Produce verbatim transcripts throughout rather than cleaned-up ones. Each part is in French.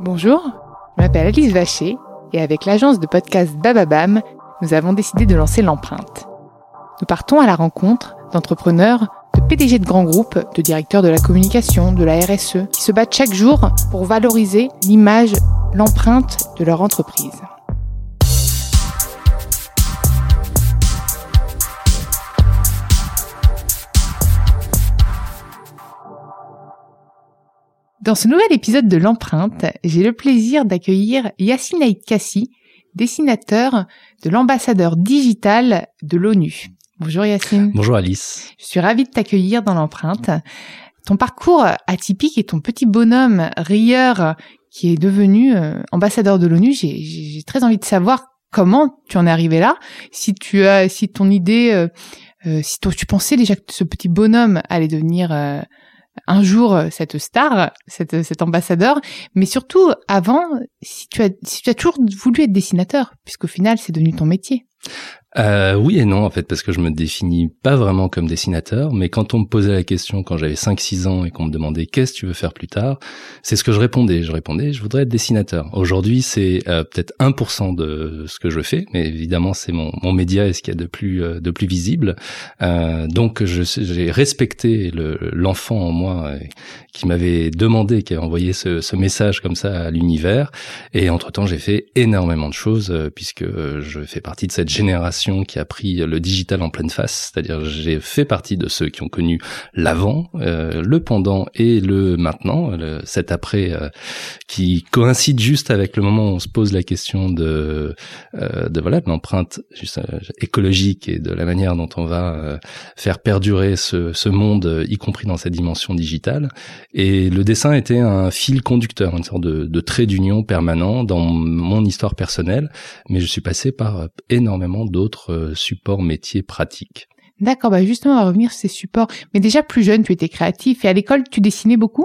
Bonjour, je m'appelle Alice Vachet et avec l'agence de podcast Bababam, nous avons décidé de lancer L'Empreinte. Nous partons à la rencontre d'entrepreneurs, de P D G de grands groupes, de directeurs de la communication, de la R S E, qui se battent chaque jour pour valoriser l'image, l'empreinte de leur entreprise. Dans ce nouvel épisode de L'Empreinte, j'ai le plaisir d'accueillir Yacine Ait Kaci, dessinateur de l'ambassadeur digital de l'ONU. Bonjour Yacine. Bonjour Alice. Je suis ravie de t'accueillir dans L'Empreinte. Ton parcours atypique et ton petit bonhomme rieur qui est devenu ambassadeur de l'ONU, j'ai, j'ai très envie de savoir comment tu en es arrivé là, si tu as, si ton idée, euh, si tu pensais déjà que ce petit bonhomme allait devenir euh, un jour cette star, cette, cet ambassadeur, mais surtout avant, si tu as, si tu as toujours voulu être dessinateur, puisqu'au final, c'est devenu ton métier. Euh, oui et non, en fait, parce que je me définis pas vraiment comme dessinateur, mais quand on me posait la question, quand j'avais cinq six ans et qu'on me demandait « qu'est-ce que tu veux faire plus tard ?», c'est ce que je répondais. Je répondais « je voudrais être dessinateur ». Aujourd'hui, c'est euh, peut-être un pour cent de ce que je fais, mais évidemment, c'est mon, mon média et ce qu'il y a de plus, euh, de plus visible. Euh, donc, je, j'ai respecté le, l'enfant en moi euh, qui m'avait demandé, qui avait envoyé ce, ce message comme ça à l'univers. Et entre-temps, j'ai fait énormément de choses, euh, puisque euh, je fais partie de cette génération qui a pris le digital en pleine face, c'est-à-dire j'ai fait partie de ceux qui ont connu l'avant, euh, le pendant et le maintenant, le, cet après euh, qui coïncide juste avec le moment où on se pose la question de, euh, de voilà de l'empreinte juste, euh, écologique et de la manière dont on va euh, faire perdurer ce, ce monde, y compris dans sa dimension digitale. Et le dessin était un fil conducteur, une sorte de, de trait d'union permanent dans mon histoire personnelle, mais je suis passé par énormément d'autres supports métiers pratiques. D'accord, bah justement, on va revenir sur ces supports. Mais déjà plus jeune, tu étais créatif et à l'école, tu dessinais beaucoup ?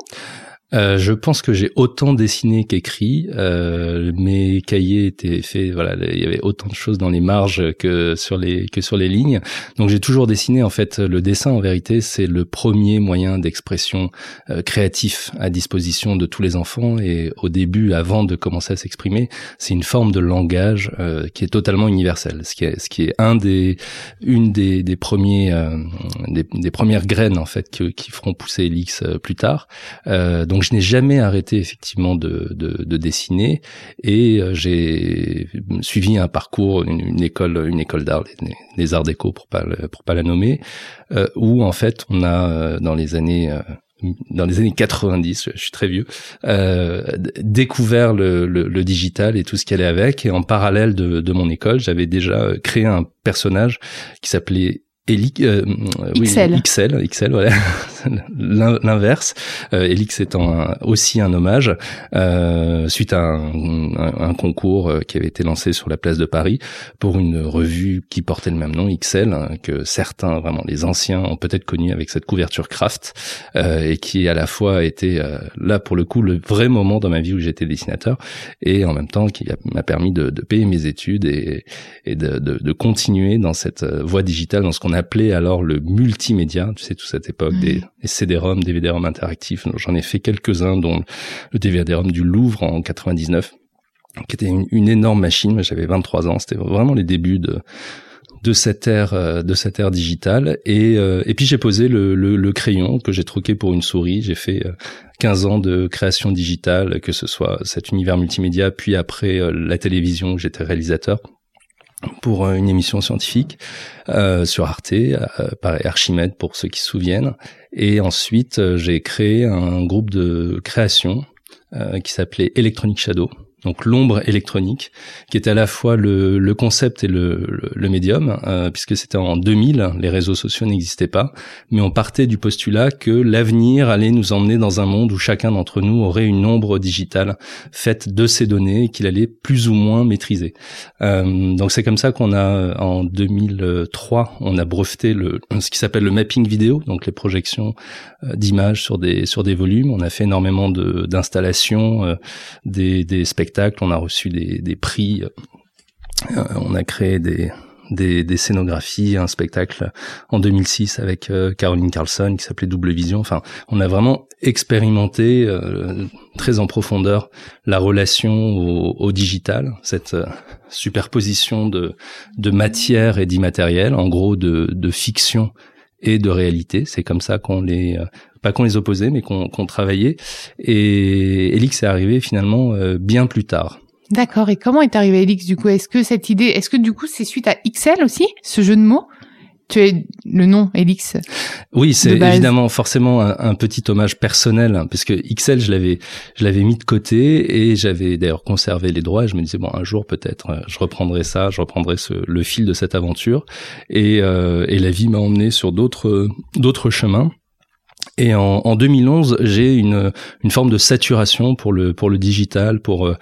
Euh, je pense que j'ai autant dessiné qu'écrit. Euh, mes cahiers étaient faits, voilà, il y avait autant de choses dans les marges que sur les que sur les lignes. Donc j'ai toujours dessiné. En fait, le dessin, en vérité, c'est le premier moyen d'expression euh, créatif à disposition de tous les enfants. Et au début, avant de commencer à s'exprimer, c'est une forme de langage euh, qui est totalement universel. Ce qui est ce qui est un des une des des premiers euh, des, des premières graines en fait qui, qui feront pousser Elyx euh, plus tard. Euh, donc je n'ai jamais arrêté effectivement de, de, de dessiner et j'ai suivi un parcours, une, une école, une école d'art, les, les arts déco pour pas le, pour pas la nommer, euh, où en fait on a dans les années euh, dans les années quatre-vingt-dix, je suis très vieux, euh, découvert le, le, le digital et tout ce qui allait avec. Et en parallèle de, de mon école, j'avais déjà créé un personnage qui s'appelait Elyx, euh, X L. Oui, X L, X L, voilà, L'in- l'inverse. Euh, Elyx étant un, aussi un hommage euh, suite à un, un, un concours qui avait été lancé sur la place de Paris pour une revue qui portait le même nom, X L, hein, que certains, vraiment les anciens, ont peut-être connu avec cette couverture craft euh, et qui à la fois était euh, là pour le coup le vrai moment dans ma vie où j'étais dessinateur et en même temps qui a, m'a permis de, de payer mes études et, et de, de, de continuer dans cette voie digitale, dans ce qu'on appelé alors le multimédia, tu sais, toute cette époque, oui. des, des C D-ROM, D V D-ROM interactifs. Donc, j'en ai fait quelques-uns, dont le D V D-ROM du Louvre en quatre-vingt-dix-neuf, qui était une, une énorme machine. J'avais vingt-trois ans, c'était vraiment les débuts de... de cette ère de cette ère digitale et euh, et puis j'ai posé le, le le crayon que j'ai troqué pour une souris. J'ai fait quinze ans de création digitale, que ce soit cet univers multimédia puis après euh, la télévision où j'étais réalisateur pour une émission scientifique euh, sur Arte, euh, par Archimède pour ceux qui se souviennent. Et ensuite, euh, j'ai créé un groupe de création euh, qui s'appelait Electronic Shadow, donc l'ombre électronique, qui était à la fois le, le concept et le, le, le médium, euh, puisque c'était en deux mille, les réseaux sociaux n'existaient pas, mais on partait du postulat que l'avenir allait nous emmener dans un monde où chacun d'entre nous aurait une ombre digitale faite de ces données qu'il allait plus ou moins maîtriser. Euh, donc c'est comme ça qu'on a, en deux mille trois, on a breveté le, ce qui s'appelle le mapping vidéo, donc les projections d'images sur des, sur des volumes. On a fait énormément de, d'installations, euh, des, des spectacles. On a reçu des, des prix, euh, on a créé des, des, des scénographies, un spectacle en deux mille six avec euh, Caroline Carlson qui s'appelait Double Vision. Enfin, on a vraiment expérimenté euh, très en profondeur la relation au, au digital, cette euh, superposition de, de matière et d'immatériel, en gros de, de fiction et de réalité. C'est comme ça qu'on les... Euh, pas qu'on les opposait, mais qu'on, qu'on travaillait. Et Elyx est arrivé finalement euh, bien plus tard. D'accord. Et comment est arrivé Elyx, du coup? Est-ce que cette idée, est-ce que du coup c'est suite à X L aussi, ce jeu de mots? Tu as le nom Elyx. Oui, c'est évidemment forcément un, un petit hommage personnel, hein, parce que X L, je l'avais, je l'avais mis de côté et j'avais d'ailleurs conservé les droits. Et je me disais bon, un jour peut-être, je reprendrai ça, je reprendrai ce, le fil de cette aventure. Et, euh, et la vie m'a emmené sur d'autres, d'autres chemins. Et en, en deux mille onze, j'ai une une forme de saturation pour le pour le digital, pour euh,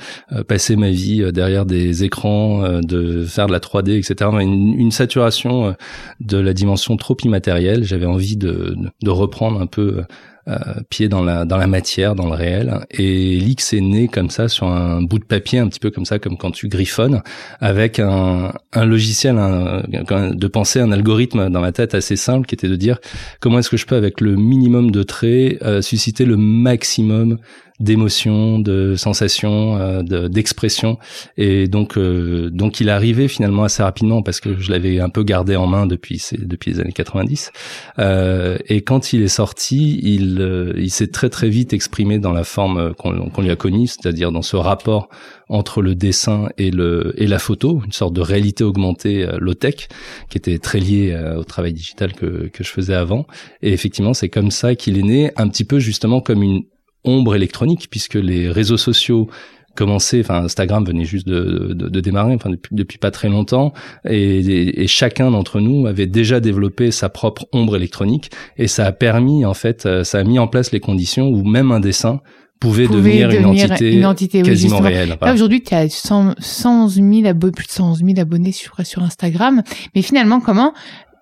passer ma vie derrière des écrans, euh, de faire de la trois D, et cetera. Une, une saturation de la dimension trop immatérielle. J'avais envie de de reprendre un peu euh, pied dans la dans la matière, dans le réel. Et Elyx est né comme ça, sur un bout de papier, un petit peu comme ça, comme quand tu griffonnes, avec un un logiciel, un, de penser un algorithme dans ma tête assez simple, qui était de dire comment est-ce que je peux, avec le minimum de traits, euh, susciter le maximum d'émotions, de sensations, euh, de, d'expressions. Et donc, euh, donc il est arrivé finalement assez rapidement, parce que je l'avais un peu gardé en main depuis ces, depuis les années quatre-vingt-dix. Euh, et quand il est sorti, il, euh, il s'est très très vite exprimé dans la forme qu'on, qu'on lui a connue, c'est-à-dire dans ce rapport entre le dessin et le et la photo, une sorte de réalité augmentée euh, low-tech, qui était très liée euh, au travail digital que que je faisais avant. Et effectivement, c'est comme ça qu'il est né, un petit peu justement comme une ombre électronique, puisque les réseaux sociaux commençaient, enfin Instagram venait juste de, de, de démarrer, enfin depuis, depuis pas très longtemps, et, et, et chacun d'entre nous avait déjà développé sa propre ombre électronique, et ça a permis, en fait, ça a mis en place les conditions où même un dessin pouvait, pouvait devenir, devenir une entité, une entité quasiment oui, réelle. Là, aujourd'hui, tu as cent, cent mille abonnés, plus de cent onze mille abonnés sur, sur Instagram, mais finalement, comment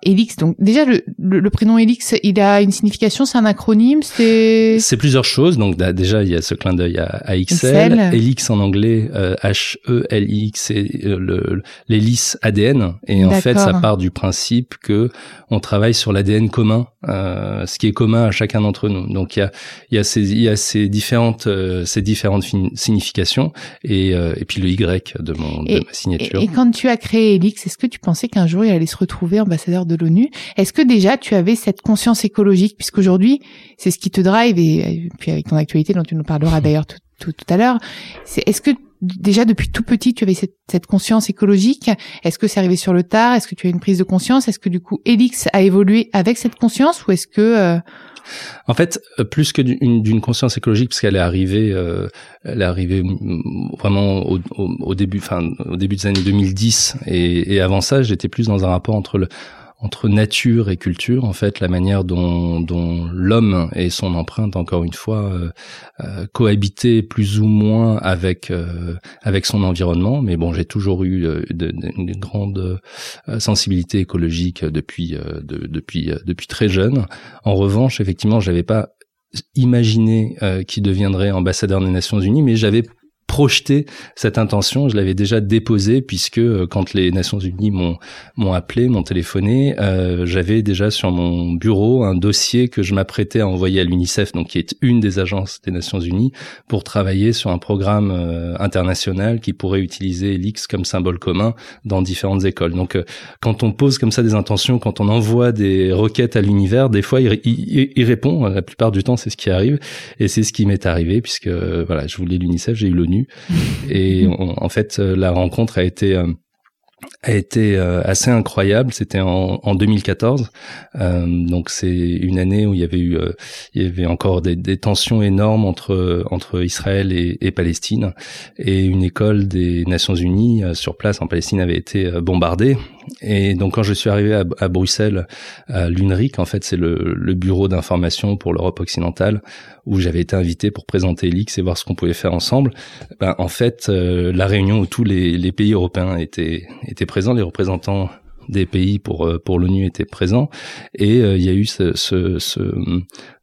Elyx, donc déjà le, le, le prénom Elyx, il a une signification, c'est un acronyme, c'est... C'est plusieurs choses, donc déjà il y a ce clin d'œil à, à X L, Elyx en anglais, euh, H E L I X, c'est euh, le, l'hélice A D N, et en D'accord. fait ça part du principe que on travaille sur l'A D N commun, euh, ce qui est commun à chacun d'entre nous. Donc il y a, il y a ces, il y a ces différentes, euh, ces différentes fin- significations, et, euh, et puis le Y de, mon, et, de ma signature. Et, et quand tu as créé Elyx, est-ce que tu pensais qu'un jour il allait se retrouver ambassadeur de l'ONU? Est-ce que déjà tu avais cette conscience écologique, puisqu'aujourd'hui c'est ce qui te drive, et, et puis avec ton actualité dont tu nous parleras d'ailleurs tout, tout, tout à l'heure, c'est, est-ce que déjà depuis tout petit tu avais cette, cette conscience écologique? Est-ce que c'est arrivé sur le tard? Est-ce que tu as une prise de conscience? Est-ce que du coup Elyx a évolué avec cette conscience, ou est-ce que... Euh... En fait, plus que d'une, d'une conscience écologique, parce qu'elle est arrivée, euh, elle est arrivée vraiment au, au, au début, enfin au début des années deux mille dix, et, et avant ça j'étais plus dans un rapport entre le entre nature et culture, en fait, la manière dont, dont l'homme et son empreinte, encore une fois, euh, euh, cohabitaient plus ou moins avec euh, avec son environnement. Mais bon, j'ai toujours eu euh, de, de, une grande euh, sensibilité écologique depuis euh, de, depuis euh, depuis très jeune. En revanche, effectivement, j'avais pas imaginé euh, qu'il deviendrait ambassadeur des Nations Unies, mais j'avais projeter cette intention, je l'avais déjà déposée, puisque euh, quand les Nations Unies m'ont m'ont appelé, m'ont téléphoné, euh, j'avais déjà sur mon bureau un dossier que je m'apprêtais à envoyer à l'UNICEF, donc qui est une des agences des Nations Unies, pour travailler sur un programme euh, international qui pourrait utiliser Elyx comme symbole commun dans différentes écoles. Donc, euh, quand on pose comme ça des intentions, quand on envoie des requêtes à l'univers, des fois il, il, il répond. La plupart du temps, c'est ce qui arrive, et c'est ce qui m'est arrivé, puisque euh, voilà, je voulais l'UNICEF, j'ai eu l'ONU. Et on, en fait, la rencontre a été a été assez incroyable. C'était en, en deux mille quatorze, euh, donc c'est une année où il y avait eu, euh, il y avait encore des, des tensions énormes entre entre Israël et, et Palestine. Et une école des Nations Unies euh, sur place en Palestine avait été bombardée. Et donc quand je suis arrivé à, à Bruxelles, à l'UNRIC, en fait c'est le, le bureau d'information pour l'Europe occidentale, où j'avais été invité pour présenter Elyx et voir ce qu'on pouvait faire ensemble. Ben, en fait, euh, la réunion où tous les, les pays européens étaient, étaient présents, les représentants des pays pour pour l'ONU étaient présents, et euh, il y a eu ce, ce, ce,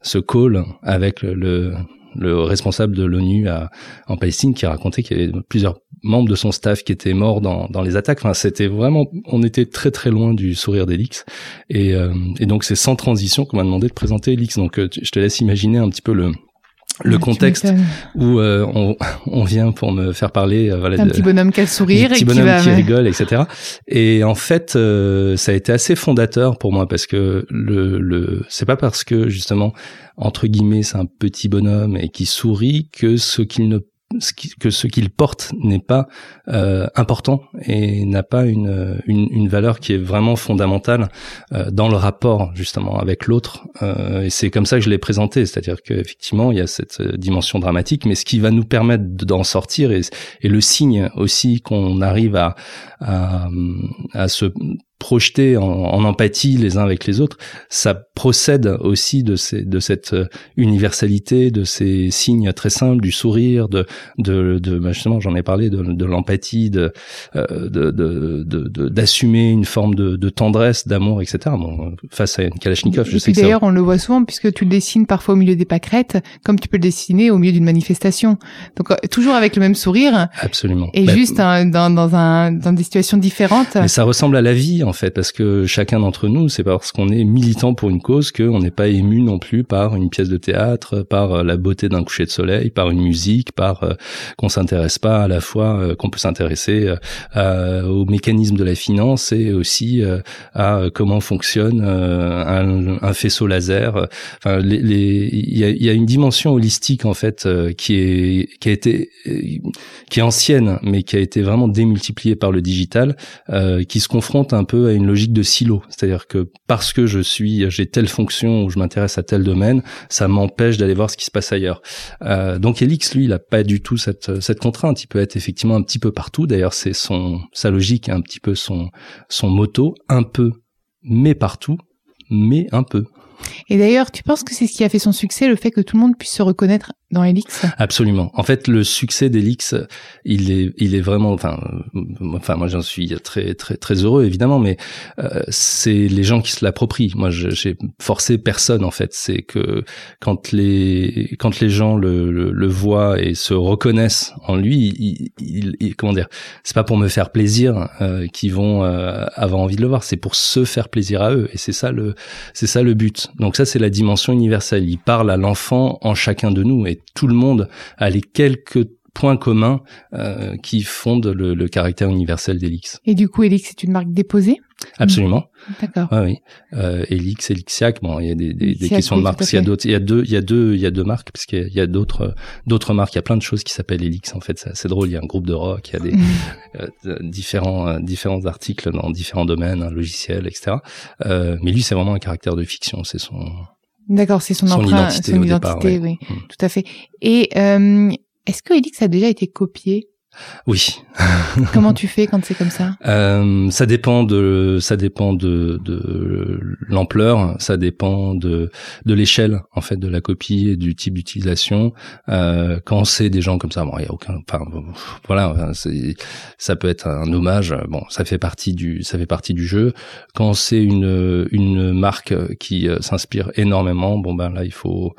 ce call avec le... le responsable de l'ONU à, en Palestine, qui racontait qu'il y avait plusieurs membres de son staff qui étaient morts dans, dans les attaques. Enfin, c'était vraiment, on était très très loin du sourire d'Elyx. Et, euh, et donc, c'est sans transition qu'on m'a demandé de présenter Elyx. Donc, euh, je te laisse imaginer un petit peu le... le contexte où euh, on, on vient pour me faire parler euh, voilà, un de, petit bonhomme qui a le sourire et qui, va... qui rigole, et cetera. Et en fait, euh, ça a été assez fondateur pour moi, parce que le, le c'est pas parce que justement entre guillemets c'est un petit bonhomme et qui sourit que ce qu'il ne que ce qu'il porte n'est pas euh, important et n'a pas une, une une valeur qui est vraiment fondamentale euh, dans le rapport justement avec l'autre, euh, et c'est comme ça que je l'ai présenté, c'est-à-dire que effectivement il y a cette dimension dramatique, mais ce qui va nous permettre d'en sortir et, et le signe aussi qu'on arrive à à, à se projeter en, en empathie les uns avec les autres, ça procède aussi de, ces, de cette universalité, de ces signes très simples, du sourire, de, de, de bah justement, j'en ai parlé, de, de l'empathie, de, euh, de, de, de, de, d'assumer une forme de, de tendresse, d'amour, et cetera. Bon, face à une Kalachnikov, je sais que d'ailleurs, ça... on le voit souvent, puisque tu le dessines parfois au milieu des pâquerettes, comme tu peux le dessiner au milieu d'une manifestation. Donc, toujours avec le même sourire. Absolument. Et bah, juste un, dans, dans, un, dans des situations différentes. Mais ça ressemble à la vie, en fait, parce que chacun d'entre nous, c'est parce qu'on est militant pour une cause qu'on n'est pas ému non plus par une pièce de théâtre, par la beauté d'un coucher de soleil, par une musique, par euh, qu'on s'intéresse pas à la fois, euh, qu'on peut s'intéresser euh, aux mécanismes de la finance et aussi euh, à comment fonctionne euh, un, un faisceau laser. Enfin, les, les, y a, y a une dimension holistique en fait euh, qui est qui a été qui est ancienne, mais qui a été vraiment démultipliée par le digital, euh, qui se confronte un peu à une logique de silo, c'est-à-dire que parce que je suis, j'ai telle fonction ou je m'intéresse à tel domaine, ça m'empêche d'aller voir ce qui se passe ailleurs. Euh, donc Elyx, lui, il a pas du tout cette cette contrainte. Il peut être effectivement un petit peu partout. D'ailleurs, c'est son sa logique, un petit peu son son motto, un peu, mais partout, mais un peu. Et d'ailleurs, tu penses que c'est ce qui a fait son succès, le fait que tout le monde puisse se reconnaître dans Elyx? Absolument. En fait, le succès d'Elyx, il est, il est vraiment, enfin, enfin, moi j'en suis très, très, très heureux évidemment, mais euh, c'est les gens qui se l'approprient. Moi, je, j'ai forcé personne en fait. C'est que quand les, quand les gens le, le, le voient et se reconnaissent en lui, il, il, il, comment dire, c'est pas pour me faire plaisir euh, qu'ils vont euh, avoir envie de le voir. C'est pour se faire plaisir à eux, et c'est ça le, c'est ça le but. Donc ça, c'est la dimension universelle. Il parle à l'enfant en chacun de nous, et tout le monde a les quelques points communs euh, qui fondent le, le caractère universel d'Elyx. Et du coup, Elyx est une marque déposée ? Absolument. D'accord. Ah oui. Euh, Elyx, Elyxiac. Bon, il y a des, des, des questions de marques. Il y a d'autres. Il y a deux. Il y a deux. Il y a deux marques, parce qu'il y a d'autres, d'autres marques. Il y a plein de choses qui s'appellent Elyx. En fait, c'est assez drôle. Il y a un groupe de rock. Il y a des euh, différents, euh, différents articles dans différents domaines, un logiciel, et cetera. Euh, mais lui, c'est vraiment un caractère de fiction. C'est son. D'accord, c'est son, son empreinte, identité, son identité, départ, ouais. Oui, mmh. Tout à fait. Et euh, est-ce que Elyx a déjà été copié ? Oui. Comment tu fais quand c'est comme ça ? euh, Ça dépend de, ça dépend de, de l'ampleur, ça dépend de, de l'échelle en fait de la copie et du type d'utilisation. Euh, quand c'est des gens comme ça, bon, il y a aucun, enfin, voilà, enfin, c'est, ça peut être un hommage. Bon, ça fait partie du, ça fait partie du jeu. Quand c'est une, une marque qui s'inspire énormément, bon ben là il faut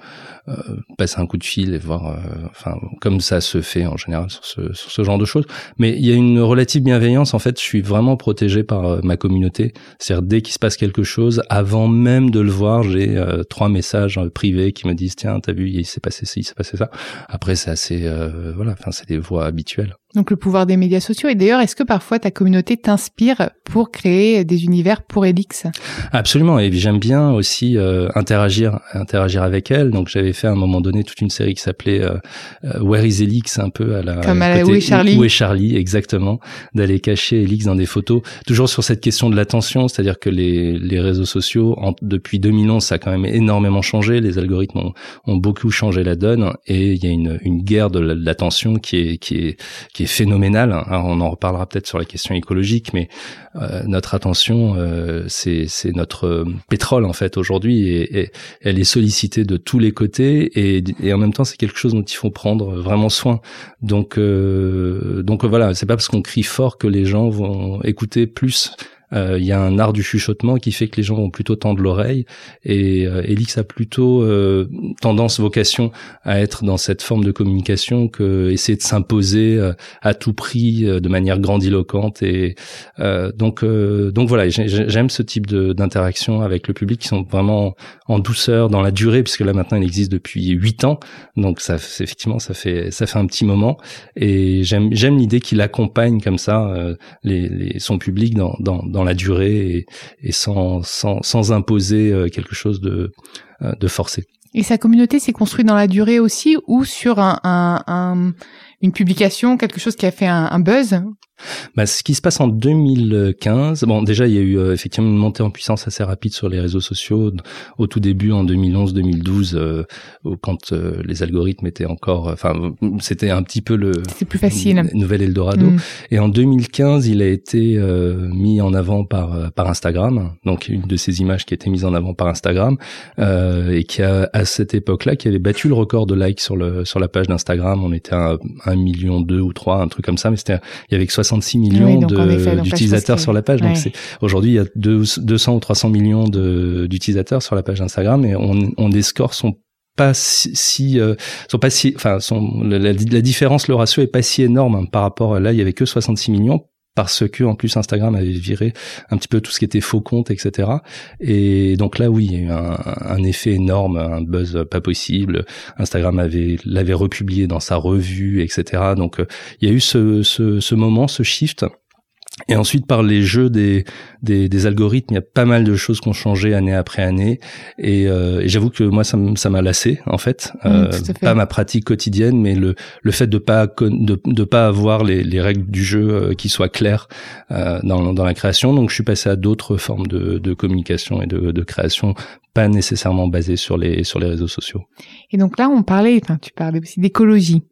euh, passer un coup de fil et voir, euh, enfin, comme ça se fait en général sur ce, sur ce genre de choses, mais il y a une relative bienveillance. En fait, je suis vraiment protégé par euh, ma communauté. C'est-à-dire, dès qu'il se passe quelque chose, avant même de le voir, j'ai euh, trois messages euh, privés qui me disent tiens, t'as vu, il s'est passé ci, il s'est passé ça. Après, c'est assez euh, voilà, enfin, c'est des voix habituelles. Donc, le pouvoir des médias sociaux. Et d'ailleurs, est-ce que parfois ta communauté t'inspire pour créer des univers pour Elyx ? Absolument. Et j'aime bien aussi euh, interagir, interagir avec elle. Donc, j'avais fait à un moment donné toute une série qui s'appelait euh, Where is Elyx, un peu à la, Comme à la côté, Où est Charlie ? Où est Charlie, exactement. D'aller cacher Elyx dans des photos. Toujours sur cette question de l'attention, c'est-à-dire que les, les réseaux sociaux, en, depuis deux mille onze, ça a quand même énormément changé. Les algorithmes ont, ont beaucoup changé la donne, et il y a une, une guerre de l'attention qui est, qui est, qui qui est phénoménal. Alors, on en reparlera peut-être sur la question écologique, mais euh, notre attention, euh, c'est, c'est notre euh, pétrole en fait aujourd'hui, et, et elle est sollicitée de tous les côtés, et, et en même temps, c'est quelque chose dont il faut prendre vraiment soin. Donc, euh, donc voilà, c'est pas parce qu'on crie fort que les gens vont écouter plus. euh, y a un art du chuchotement qui fait que les gens vont plutôt tendre l'oreille, et euh, Elyx a plutôt euh, tendance, vocation à être dans cette forme de communication que essayer de s'imposer euh, à tout prix euh, de manière grandiloquente. Et euh, donc euh, donc voilà, j'ai, j'aime ce type de, d'interaction avec le public qui sont vraiment en douceur dans la durée, puisque là maintenant il existe depuis huit ans, donc ça effectivement ça fait ça fait un petit moment, et j'aime j'aime l'idée qu'il accompagne comme ça euh, les, les son public dans dans dans la durée, et, et sans sans sans imposer quelque chose de de forcé. Et sa communauté s'est construite dans la durée aussi, ou sur un, un, un une publication, quelque chose qui a fait un, un buzz? Bah, ce qui se passe en deux mille quinze, bon, déjà, il y a eu euh, effectivement une montée en puissance assez rapide sur les réseaux sociaux. Au tout début, en deux mille onze, deux mille douze, euh, quand euh, les algorithmes étaient encore, enfin, c'était un petit peu le C'est plus facile. N- nouvel Eldorado. Mmh. Et en deux mille quinze, il a été euh, mis en avant par par Instagram. Donc, une de ces images qui a été mise en avant par Instagram euh, et qui a, à cette époque-là, qui avait battu le record de likes sur le sur la page d'Instagram. On était à un million deux ou trois, un truc comme ça, mais c'était il y avait que soixante-six millions oui, de, effet, d'utilisateurs que... sur la page. Ouais. Donc c'est, aujourd'hui, il y a deux cents ou trois cents millions de, d'utilisateurs sur la page Instagram, et on, on des scores sont pas si, si euh, sont pas si, enfin, sont la, la, la différence, le ratio est pas si énorme hein, par rapport à là. Il y avait que soixante-six millions. Parce que en plus Instagram avait viré un petit peu tout ce qui était faux compte, et cetera. Et donc là, oui, il y a eu un, un effet énorme, un buzz pas possible. Instagram avait l'avait republié dans sa revue, et cetera. Donc il y a eu ce, ce, ce moment, ce shift. Et ensuite, par les jeux des, des, des algorithmes, il y a pas mal de choses qui ont changé année après année. Et, euh, et j'avoue que moi, ça, m- ça m'a lassé, en fait. Euh, mmh, pas ma pratique quotidienne, mais le, le fait de pas, de, de pas avoir les, les règles du jeu euh, qui soient claires euh, dans, dans la création. Donc, je suis passé à d'autres formes de, de communication et de, de création, pas nécessairement basées sur les, sur les réseaux sociaux. Et donc là, on parlait, enfin, tu parlais aussi d'écologie.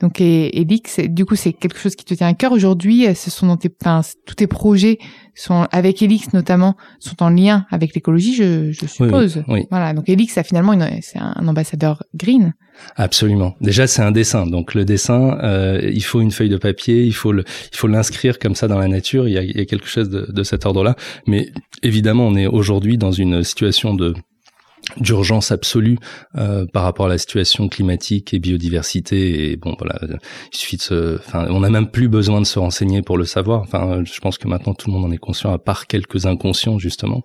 Donc, et, et Elyx, du coup, c'est quelque chose qui te tient à cœur aujourd'hui. Ce sont dans tes, enfin, tous tes projets sont, avec Elyx notamment, sont en lien avec l'écologie, je, je suppose. Oui, oui, oui. Voilà. Donc Elyx a finalement une, c'est un ambassadeur green. Absolument. Déjà, c'est un dessin. Donc le dessin, euh, il faut une feuille de papier, il faut le, il faut l'inscrire comme ça dans la nature. Il y a, il y a quelque chose de, de cet ordre-là. Mais évidemment, on est aujourd'hui dans une situation de d'urgence absolue euh, par rapport à la situation climatique et biodiversité, et bon voilà, il suffit de se, enfin on n'a même plus besoin de se renseigner pour le savoir. Enfin, je pense que maintenant tout le monde en est conscient, à part quelques inconscients justement,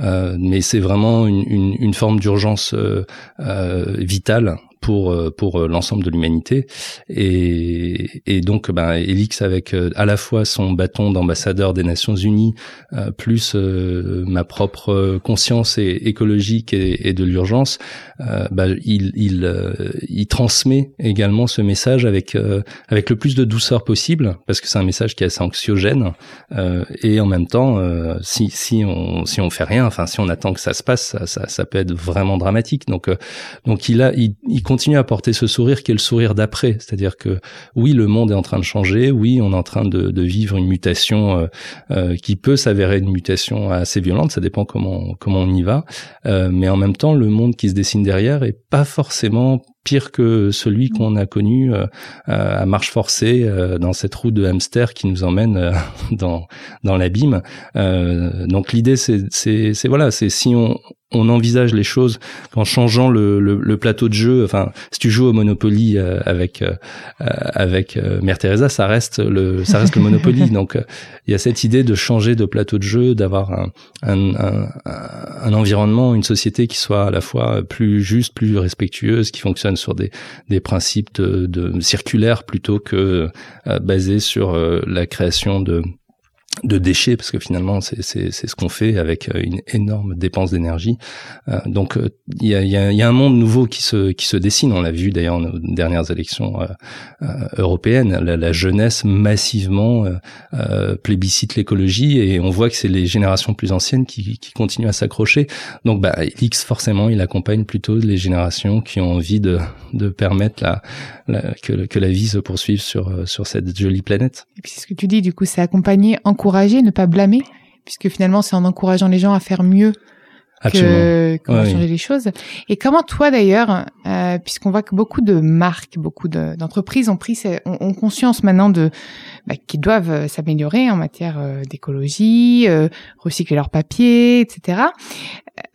euh, mais c'est vraiment une, une, une forme d'urgence euh, euh, vitale pour pour l'ensemble de l'humanité. Et et donc ben Elyx, avec à la fois son bâton d'ambassadeur des Nations Unies euh, plus euh, ma propre conscience et, écologique et, et de l'urgence, euh, ben il il euh, il transmet également ce message avec euh, avec le plus de douceur possible, parce que c'est un message qui est assez anxiogène, euh, et en même temps euh, si si on si on fait rien, enfin si on attend que ça se passe, ça ça, ça peut être vraiment dramatique. Donc euh, donc il a il, il continue à porter ce sourire qui est le sourire d'après, c'est-à-dire que oui, le monde est en train de changer, oui, on est en train de, de vivre une mutation euh, euh, qui peut s'avérer une mutation assez violente, ça dépend comment comment on y va, euh, mais en même temps, le monde qui se dessine derrière est pas forcément pire que celui qu'on a connu euh, à marche forcée euh, dans cette roue de hamster qui nous emmène euh, dans dans l'abîme. Euh, donc l'idée, c'est c'est c'est voilà, c'est si on on envisage les choses en changeant le, le, le plateau de jeu. Enfin, si tu joues au Monopoly euh, avec euh, avec euh, Mère Teresa, ça reste le ça reste le Monopoly. Donc, il y a cette idée de changer de plateau de jeu, d'avoir un, un, un, un environnement, une société qui soit à la fois plus juste, plus respectueuse, qui fonctionne sur des des principes de, de circulaires plutôt que euh, basés sur euh, la création de de déchets, parce que finalement c'est c'est c'est ce qu'on fait avec une énorme dépense d'énergie. Euh, donc il y a il y a il y a un monde nouveau qui se qui se dessine. On l'a vu d'ailleurs aux dernières élections euh, euh, européennes, la, la jeunesse massivement euh, euh, plébiscite l'écologie, et on voit que c'est les générations plus anciennes qui qui continuent à s'accrocher. Donc bah Elyx, forcément, il accompagne plutôt les générations qui ont envie de de permettre la, la que que la vie se poursuive sur sur cette jolie planète. Et puis c'est ce que tu dis, du coup, c'est accompagner, en encourager, ne pas blâmer, puisque finalement c'est en encourageant les gens à faire mieux que, comment ouais, changer oui. les choses. Et comment toi d'ailleurs, euh, puisqu'on voit que beaucoup de marques, beaucoup de, d'entreprises ont pris, ont, ont conscience maintenant de bah, qu'ils doivent s'améliorer en matière euh, d'écologie, euh, recycler leur papier, et cetera.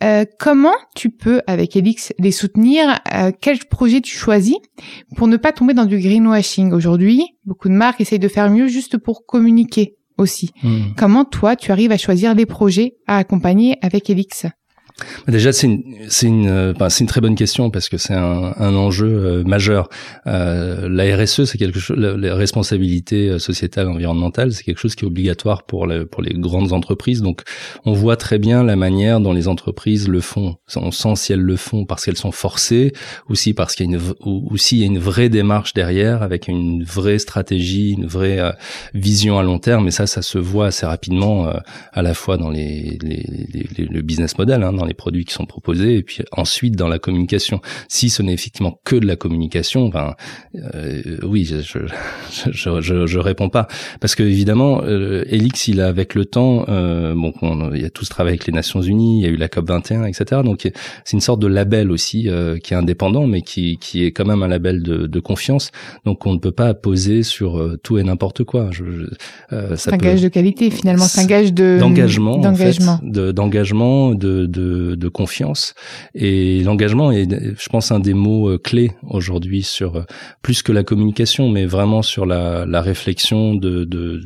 Euh, comment tu peux avec Elyx les soutenir? euh, Quel projet tu choisis pour ne pas tomber dans du greenwashing? Aujourd'hui, beaucoup de marques essayent de faire mieux juste pour communiquer aussi. Mmh. Comment toi, tu arrives à choisir les projets à accompagner avec Elyx? Déjà, c'est une, c'est une, ben, c'est une très bonne question parce que c'est un, un enjeu euh, majeur. Euh, la R S E, c'est quelque chose, la, la responsabilité euh, sociétale, environnementale, c'est quelque chose qui est obligatoire pour le, pour les grandes entreprises. Donc, on voit très bien la manière dont les entreprises le font. On sent si elles le font parce qu'elles sont forcées, ou si parce qu'il y a une, ou, ou s'il y a une vraie démarche derrière avec une vraie stratégie, une vraie euh, vision à long terme. Et ça, ça se voit assez rapidement euh, à la fois dans les, les, les, les le business model, hein, dans les produits qui sont proposés, et puis ensuite dans la communication. Si ce n'est effectivement que de la communication, ben euh, oui, je je, je je je réponds pas, parce que évidemment, euh, Elyx, il a avec le temps, euh, bon, on, il y a tout ce travail avec les Nations Unies, il y a eu la C O P vingt et un, et cetera. Donc c'est une sorte de label aussi euh, qui est indépendant, mais qui qui est quand même un label de, de confiance. Donc on ne peut pas poser sur euh, tout et n'importe quoi. Je, je, euh, ça c'est un peut, gage de qualité finalement, c'est un gage de d'engagement, d'engagement, en fait, de, d'engagement, de, de de confiance. Et l'engagement est, je pense, un des mots euh, clés aujourd'hui sur euh, plus que la communication, mais vraiment sur la, la réflexion de, de, de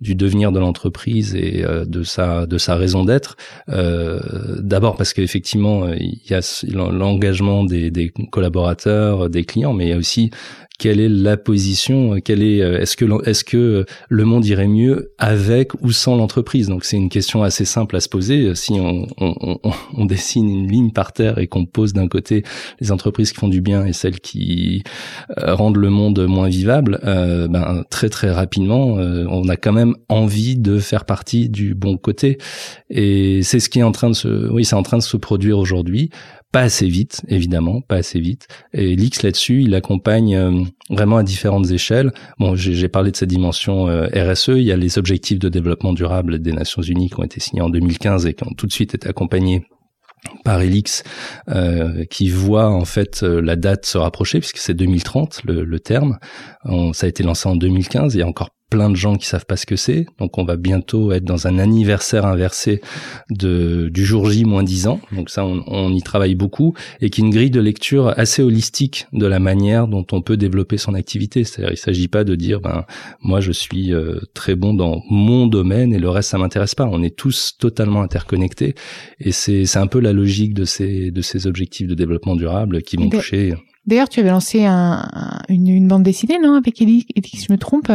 du devenir de l'entreprise et euh, de sa de sa raison d'être. Euh, d'abord parce qu'effectivement il y a l'engagement des, des collaborateurs, des clients, mais il y a aussi quelle est la position, quelle est, est-ce que, est-ce que le monde irait mieux avec ou sans l'entreprise? Donc c'est une question assez simple à se poser. Si on, on, on, on dessine une ligne par terre et qu'on pose d'un côté les entreprises qui font du bien et celles qui rendent le monde moins vivable, euh, ben très très rapidement, euh, on a quand même envie de faire partie du bon côté. Et c'est ce qui est en train de se, oui, c'est en train de se produire aujourd'hui. Pas assez vite, évidemment, pas assez vite. Et Elyx, là-dessus, il accompagne euh, vraiment à différentes échelles. Bon, j'ai, j'ai parlé de cette dimension euh, R S E. Il y a les objectifs de développement durable des Nations Unies qui ont été signés en deux mille quinze et qui ont tout de suite été accompagnés par Elyx, euh, qui voit en fait euh, la date se rapprocher, puisque c'est deux mille trente, le, le terme. On, ça a été lancé en deux mille quinze, il y a encore plein de gens qui savent pas ce que c'est, donc on va bientôt être dans un anniversaire inversé de du jour J moins dix ans. Donc ça, on, on y travaille beaucoup, et qui est une grille de lecture assez holistique de la manière dont on peut développer son activité. C'est-à-dire, il s'agit pas de dire ben moi je suis euh, très bon dans mon domaine et le reste ça m'intéresse pas. On est tous totalement interconnectés, et c'est c'est un peu la logique de ces de ces objectifs de développement durable qui vont toucher. D'ailleurs, tu avais lancé un, un, une, une bande dessinée, non, avec Elyx, si je me trompe?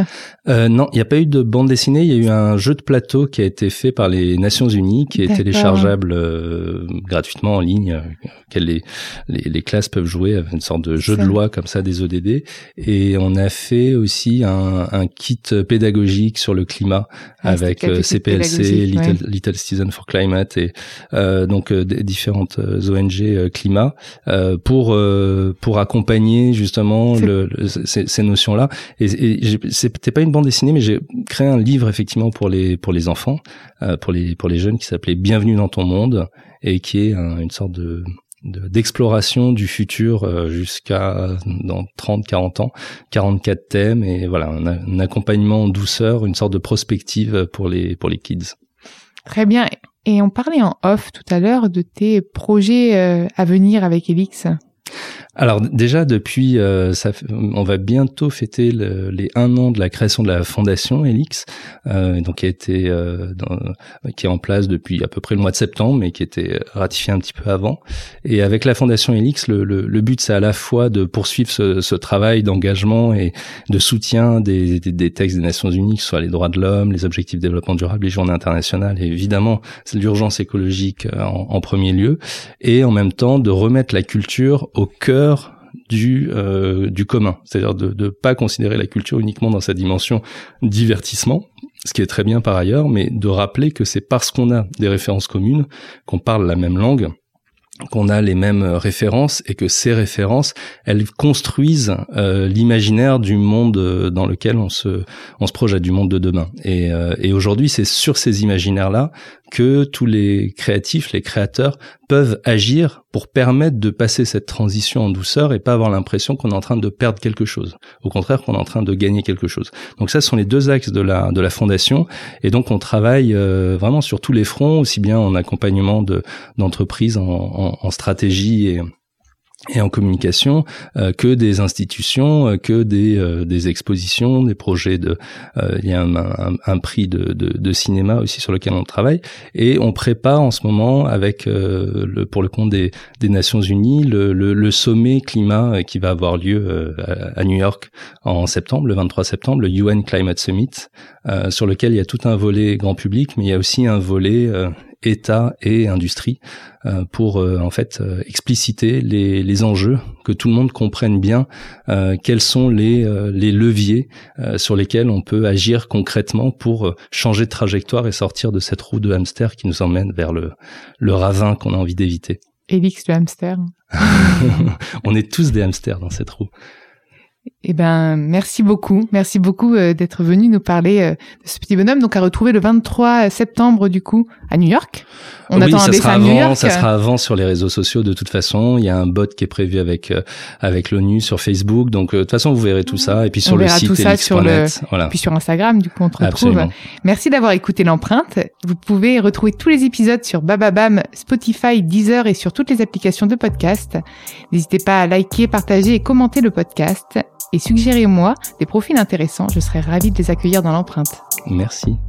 Euh, non, il n'y a pas eu de bande dessinée. Il y a eu un jeu de plateau qui a été fait par les Nations Unies, qui D'accord. est téléchargeable euh, gratuitement en ligne, euh, les, les, les classes peuvent jouer avec une sorte de jeu de loi comme ça, des O D D. Et on a fait aussi un, un kit pédagogique sur le climat, ah, avec euh, C P L C, Little, ouais. Little Citizen for Climate, et euh, donc euh, des différentes O N G euh, climat euh, pour euh, pour accompagner justement le, le, ces, ces notions-là. Et, et j'ai, c'était pas une bande dessinée, mais j'ai créé un livre effectivement pour les pour les enfants, euh, pour les pour les jeunes, qui s'appelait Bienvenue dans ton monde, et qui est un, une sorte de, de d'exploration du futur euh, jusqu'à dans trente, quarante ans, quarante-quatre thèmes, et voilà, un, un accompagnement en douceur, une sorte de prospective pour les pour les kids. Très bien. Et on parlait en off tout à l'heure de tes projets euh, à venir avec Elyx. Alors déjà depuis, euh, ça, on va bientôt fêter le, les un an de la création de la fondation Elyx, euh, donc qui a été, euh, dans, qui est en place depuis à peu près le mois de septembre, mais qui était ratifiée un petit peu avant. Et avec la fondation Elyx, le, le, le but c'est à la fois de poursuivre ce, ce travail d'engagement et de soutien des, des, des textes des Nations Unies, que ce soit les droits de l'homme, les objectifs de développement durable, les journées internationales, et évidemment c'est l'urgence écologique en, en premier lieu, et en même temps de remettre la culture au cœur du euh, du commun, c'est-à-dire de de pas considérer la culture uniquement dans sa dimension divertissement, ce qui est très bien par ailleurs, mais de rappeler que c'est parce qu'on a des références communes, qu'on parle la même langue, qu'on a les mêmes références et que ces références, elles construisent euh, l'imaginaire du monde dans lequel on se on se projette, du monde de demain. Et, euh, et aujourd'hui, c'est sur ces imaginaires-là que tous les créatifs, les créateurs peuvent agir pour permettre de passer cette transition en douceur et pas avoir l'impression qu'on est en train de perdre quelque chose. Au contraire, qu'on est en train de gagner quelque chose. Donc ça, ce sont les deux axes de la de la fondation. Et donc, on travaille euh, vraiment sur tous les fronts, aussi bien en accompagnement de d'entreprises, en, en en stratégie et, et en communication, euh, que des institutions, euh, que des, euh, des expositions, des projets de. Euh, il y a un, un, un prix de, de, de cinéma aussi sur lequel on travaille, et on prépare en ce moment avec euh, le, pour le compte des, des Nations Unies le, le, le sommet climat qui va avoir lieu euh, à New York en septembre, le vingt-trois septembre, le U N Climate Summit, euh, sur lequel il y a tout un volet grand public, mais il y a aussi un volet euh, État et industrie euh, pour euh, en fait euh, expliciter les, les enjeux, que tout le monde comprenne bien euh, quels sont les, euh, les leviers euh, sur lesquels on peut agir concrètement pour euh, changer de trajectoire et sortir de cette roue de hamster qui nous emmène vers le, le ravin qu'on a envie d'éviter. Elyx le hamster. On est tous des hamsters dans cette roue. Eh ben, merci beaucoup. Merci beaucoup euh, d'être venu nous parler euh, de ce petit bonhomme. Donc, à retrouver le vingt-trois septembre, du coup, à New York. On oui, attend un dessin à New York. Ça sera avant sur les réseaux sociaux, de toute façon. Il y a un bot qui est prévu avec euh, avec l'ONU sur Facebook. Donc, euh, de toute façon, vous verrez tout ça. Et puis, sur on le site elyx point net. Le... Voilà. Et puis, sur Instagram, du coup, on te retrouve. Absolument. Merci d'avoir écouté L'Empreinte. Vous pouvez retrouver tous les épisodes sur Bababam, Spotify, Deezer et sur toutes les applications de podcast. N'hésitez pas à liker, partager et commenter le podcast. Et suggérez-moi des profils intéressants, je serai ravie de les accueillir dans L'Empreinte. Merci.